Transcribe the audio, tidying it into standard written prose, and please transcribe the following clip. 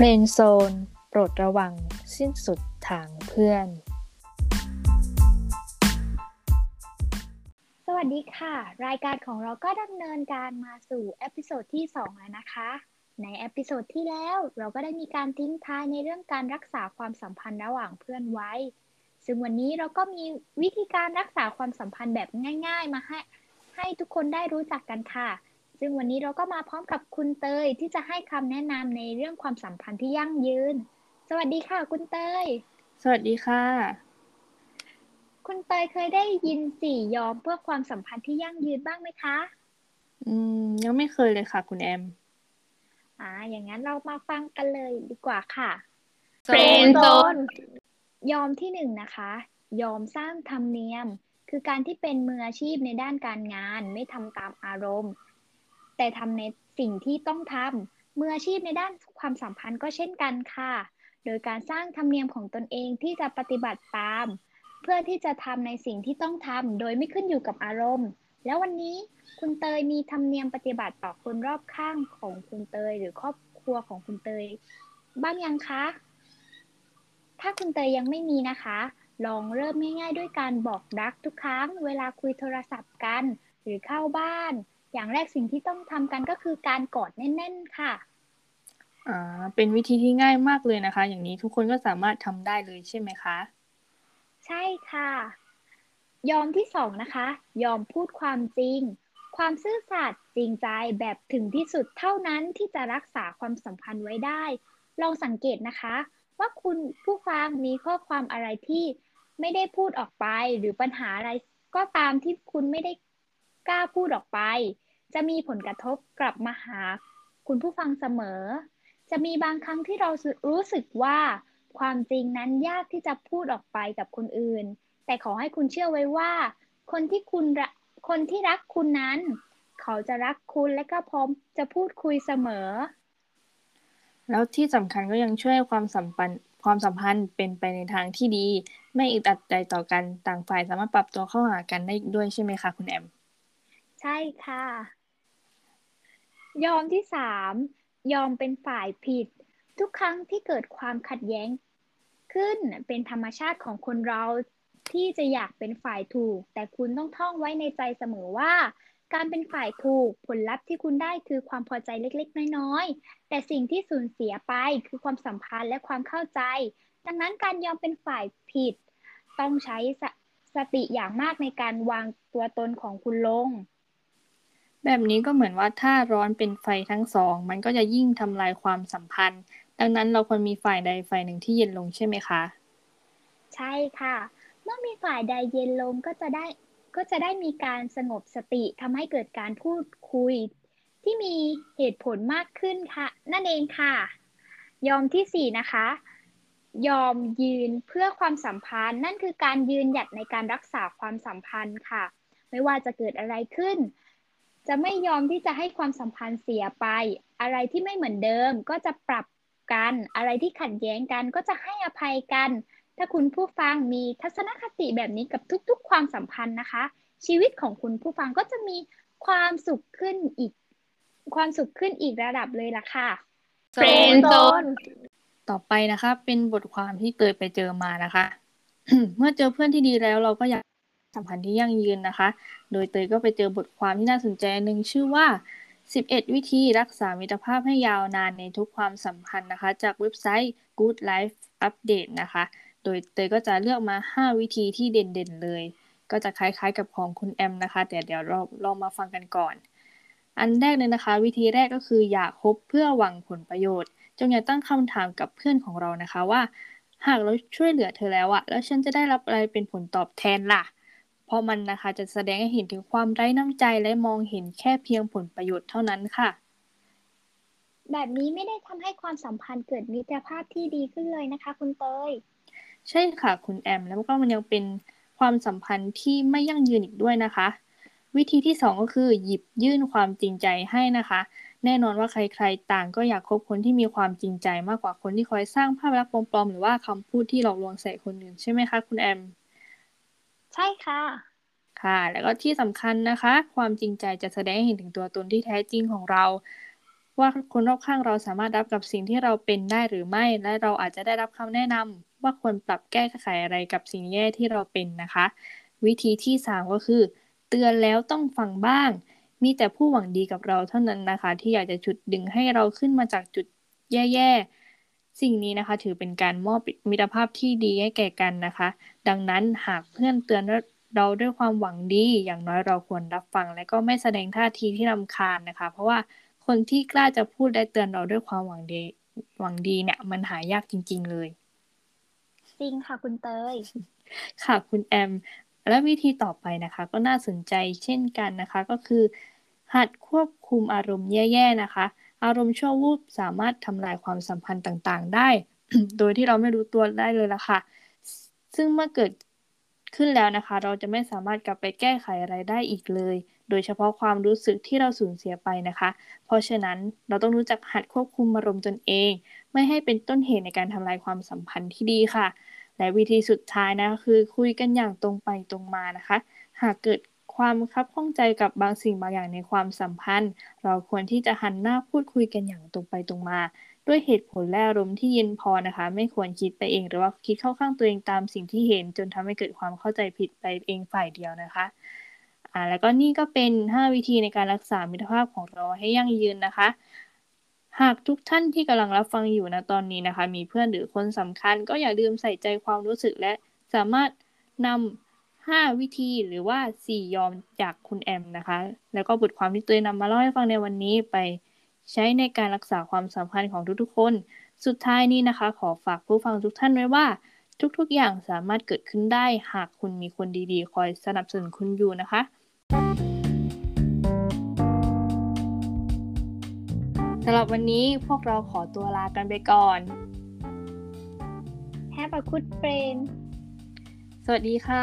เพลนโซนโปรดระวังสิ้นสุดทางเพื่อนสวัสดีค่ะรายการของเราก็ดำเนินการมาสู่เอพิโซดที่2แล้วนะคะในเอพิโซดที่แล้วเราก็ได้มีการทิ้งท้ายในเรื่องการรักษาความสัมพันธ์ระหว่างเพื่อนไว้ซึ่งวันนี้เราก็มีวิธีการรักษาความสัมพันธ์แบบง่ายๆมาให้ทุกคนได้รู้จักกันค่ะซึ่งวันนี้เราก็มาพร้อมกับคุณเตยที่จะให้คำแนะนำในเรื่องความสัมพันธ์ที่ยั่งยืนสวัสดีค่ะคุณเตยสวัสดีค่ะคุณเตยเคยได้ยิน4 ยอมเพื่อความสัมพันธ์ที่ยั่งยืนบ้างไหมคะยังไม่เคยเลยค่ะคุณแอมอย่างนั้นเรามาฟังกันเลยดีกว่าค่ะเฟรนด์โซนยอมที่1นะคะยอมสร้างธรรมเนียมคือการที่เป็นมืออาชีพในด้านการงานไม่ทำตามอารมณ์แต่ทำในสิ่งที่ต้องทำมืออาชีพในด้านความสัมพันธ์ก็เช่นกันค่ะโดยการสร้างธรรมเนียมของตนเองที่จะปฏิบัติตามเพื่อที่จะทำในสิ่งที่ต้องทำโดยไม่ขึ้นอยู่กับอารมณ์แล้ววันนี้คุณเตยมีธรรมเนียมปฏิบัติต่อคนรอบข้างของคุณเตยหรือครอบครัวของคุณเตยบ้างยังคะถ้าคุณเตยยังไม่มีนะคะลองเริ่มง่ายๆด้วยการบอกรักทุกครั้งเวลาคุยโทรศัพท์กันหรือเข้าบ้านอย่างแรกสิ่งที่ต้องทำกันก็คือการกอดแน่นๆค่ะเป็นวิธีที่ง่ายมากเลยนะคะอย่างนี้ทุกคนก็สามารถทำได้เลยใช่ไหมคะใช่ค่ะยอมที่2นะคะยอมพูดความจริงความซื่อสัตย์จริงใจแบบถึงที่สุดเท่านั้นที่จะรักษาความสัมพันธ์ไว้ได้ลองสังเกตนะคะว่าคุณผู้ฟังมีข้อความอะไรที่ไม่ได้พูดออกไปหรือปัญหาอะไรก็ตามที่คุณไม่ได้กล้าพูดออกไปจะมีผลกระทบกลับมาหาคุณผู้ฟังเสมอจะมีบางครั้งที่เรารู้สึกว่าความจริงนั้นยากที่จะพูดออกไปกับคนอื่นแต่ขอให้คุณเชื่อไว้ว่าคนที่รักคุณนั้นเขาจะรักคุณและก็พร้อมจะพูดคุยเสมอแล้วที่สำคัญก็ยังช่วยความสัมพันธ์เป็นไปในทางที่ดีไม่อึดอัดใจต่อกันต่างฝ่ายสามารถปรับตัวเข้าหากันได้ด้วยใช่ไหมคะคุณแอมใช่ค่ะยอมที่3ยอมเป็นฝ่ายผิดทุกครั้งที่เกิดความขัดแย้งขึ้นเป็นธรรมชาติของคนเราที่จะอยากเป็นฝ่ายถูกแต่คุณต้องท่องไว้ในใจเสมอว่าการเป็นฝ่ายถูกผลลัพธ์ที่คุณได้คือความพอใจเล็กๆน้อยๆแต่สิ่งที่สูญเสียไปคือความสัมพันธ์และความเข้าใจดังนั้นการยอมเป็นฝ่ายผิดต้องใช้สติอย่างมากในการวางตัวตนของคุณลงแบบนี้ก็เหมือนว่าถ้าร้อนเป็นไฟทั้งสองมันก็จะยิ่งทำลายความสัมพันธ์ดังนั้นเราควรมีฝ่ายใดฝ่ายหนึ่งที่เย็นลงใช่ไหมคะใช่ค่ะเมื่อมีฝ่ายใดเย็นลงก็จะได้มีการสงบสติทำให้เกิดการพูดคุยที่มีเหตุผลมากขึ้นค่ะนั่นเองค่ะยอมที่4นะคะยอมยืนเพื่อความสัมพันธ์นั่นคือการยืนหยัดในการรักษาความสัมพันธ์ค่ะไม่ว่าจะเกิดอะไรขึ้นจะไม่ยอมที่จะให้ความสัมพันธ์เสียไปอะไรที่ไม่เหมือนเดิมก็จะปรับกันอะไรที่ขัดแย้งกันก็จะให้อภัยกันถ้าคุณผู้ฟังมีทัศนคติแบบนี้กับทุกๆความสัมพันธ์นะคะชีวิตของคุณผู้ฟังก็จะมีความสุขขึ้นอีกระดับเลยล่ะค่ะเฟรนด์โซนต่อไปนะคะเป็นบทความที่เตยไปเจอมานะคะ เมื่อเจอเพื่อนที่ดีแล้วเราก็อยากสัมพันธ์ที่ยั่งยืนนะคะโดยเตยก็ไปเจอบทความที่น่าสนใจนึงชื่อว่า11 วิธีรักษามิตรภาพให้ยาวนานในทุกความสัมพันธ์นะคะจากเว็บไซต์ Good Life Update นะคะโดยเตยก็จะเลือกมา5 วิธีที่เด่นๆเลยก็จะคล้ายๆกับของคุณแอมนะคะแต่เดี๋ยวเราลองมาฟังกันก่อนอันแรกเลยนะคะวิธีแรกก็คืออย่าคบเพื่อหวังผลประโยชน์จงอย่าตั้งคำถามกับเพื่อนของเรานะคะว่าหากเราช่วยเหลือเธอแล้วอะแล้วฉันจะได้รับอะไรเป็นผลตอบแทนล่ะเพราะมันนะคะจะแสดงให้เห็นถึงความไร้น้ำใจและมองเห็นแค่เพียงผลประโยชน์เท่านั้นค่ะแบบนี้ไม่ได้ทำให้ความสัมพันธ์เกิดมิตรภาพที่ดีขึ้นเลยนะคะคุณเตยใช่ค่ะคุณแอมแล้วก็มันยังเป็นความสัมพันธ์ที่ไม่ยั่งยืนอีกด้วยนะคะวิธีที่2ก็คือหยิบยื่นความจริงใจให้นะคะแน่นอนว่าใครๆต่างก็อยากคบคนที่มีความจริงใจมากกว่าคนที่คอยสร้างภาพลักษณ์ปลอมๆหรือว่าคำพูดที่หลอกลวงใส่คนอื่นใช่ไหมคะคุณแอมใช่ค่ะค่ะแล้วก็ที่สำคัญนะคะความจริงใจจะแสดงให้เห็นถึงตัวตนที่แท้จริงของเรา ว่าคนรอบข้างเราสามารถรับกับสิ่งที่เราเป็นได้หรือไม่และเราอาจจะได้รับคำแนะนำว่าควรปรับแก้ไขอะไรกับสิ่งแย่ที่เราเป็นนะคะวิธีที่3ก็คือเตือนแล้วต้องฟังบ้างมีแต่ผู้หวังดีกับเราเท่านั้นนะคะที่อยากจะฉุดดึงให้เราขึ้นมาจากจุดแย่ๆสิ่งนี้นะคะถือเป็นการมอบมิตรภาพที่ดีให้แก่กันนะคะดังนั้นหากเพื่อนเตือนเราด้วยความหวังดีอย่างน้อยเราควรรับฟังและก็ไม่แสดงท่าทีที่รำคาญนะคะเพราะว่าคนที่กล้าจะพูดและเตือนเราด้วยความหวังดีเนี่ยมันหายากจริงๆเลยจริงค่ะคุณเตยค่ะคุณแอมและวิธีต่อไปนะคะก็น่าสนใจเช่นกันนะคะก็คือหัดควบคุมอารมณ์แย่ๆนะคะอารมณ์ชั่ววูบสามารถทำลายความสัมพันธ์ต่างๆได้ โดยที่เราไม่รู้ตัวได้เลยล่ะค่ะซึ่งเมื่อเกิดขึ้นแล้วนะคะเราจะไม่สามารถกลับไปแก้ไขอะไรได้อีกเลยโดยเฉพาะความรู้สึกที่เราสูญเสียไปนะคะเพราะฉะนั้นเราต้องรู้จักหัดควบคุมอารมณ์ตนเองไม่ให้เป็นต้นเหตุในการทำลายความสัมพันธ์ที่ดีค่ะและวิธีสุดท้ายนะคือคุยกันอย่างตรงไปตรงมานะคะหากเกิดความคับข้องใจกับบางสิ่งบางอย่างในความสัมพันธ์เราควรที่จะหันหน้าพูดคุยกันอย่างตรงไปตรงมาด้วยเหตุผลและอารมณ์ที่เย็นพอนะคะไม่ควรคิดไปเองหรือว่าคิดเข้าข้างตัวเองตามสิ่งที่เห็นจนทำให้เกิดความเข้าใจผิดไปเองฝ่ายเดียวนะคะแล้วก็นี่ก็เป็น5วิธีในการรักษามิตรภาพของเราให้ยั่งยืนนะคะหากทุกท่านที่กำลังรับฟังอยู่ณตอนนี้นะคะมีเพื่อนหรือคนสำคัญก็อย่าลืมใส่ใจความรู้สึกและสามารถนำ5วิธีหรือว่า4ยอมจากคุณแอมนะคะแล้วก็บทความที่ตัวเองนำมาเล่าให้ฟังในวันนี้ไปใช้ในการรักษาความสัมพันธ์ของทุกๆคนสุดท้ายนี้นะคะขอฝากผู้ฟังทุกท่านไว้ว่าทุกๆอย่างสามารถเกิดขึ้นได้หากคุณมีคนดีๆคอยสนับสนุนคุณอยู่นะคะสำหรับวันนี้พวกเราขอตัวลากันไปก่อน Have a good friend สวัสดีค่ะ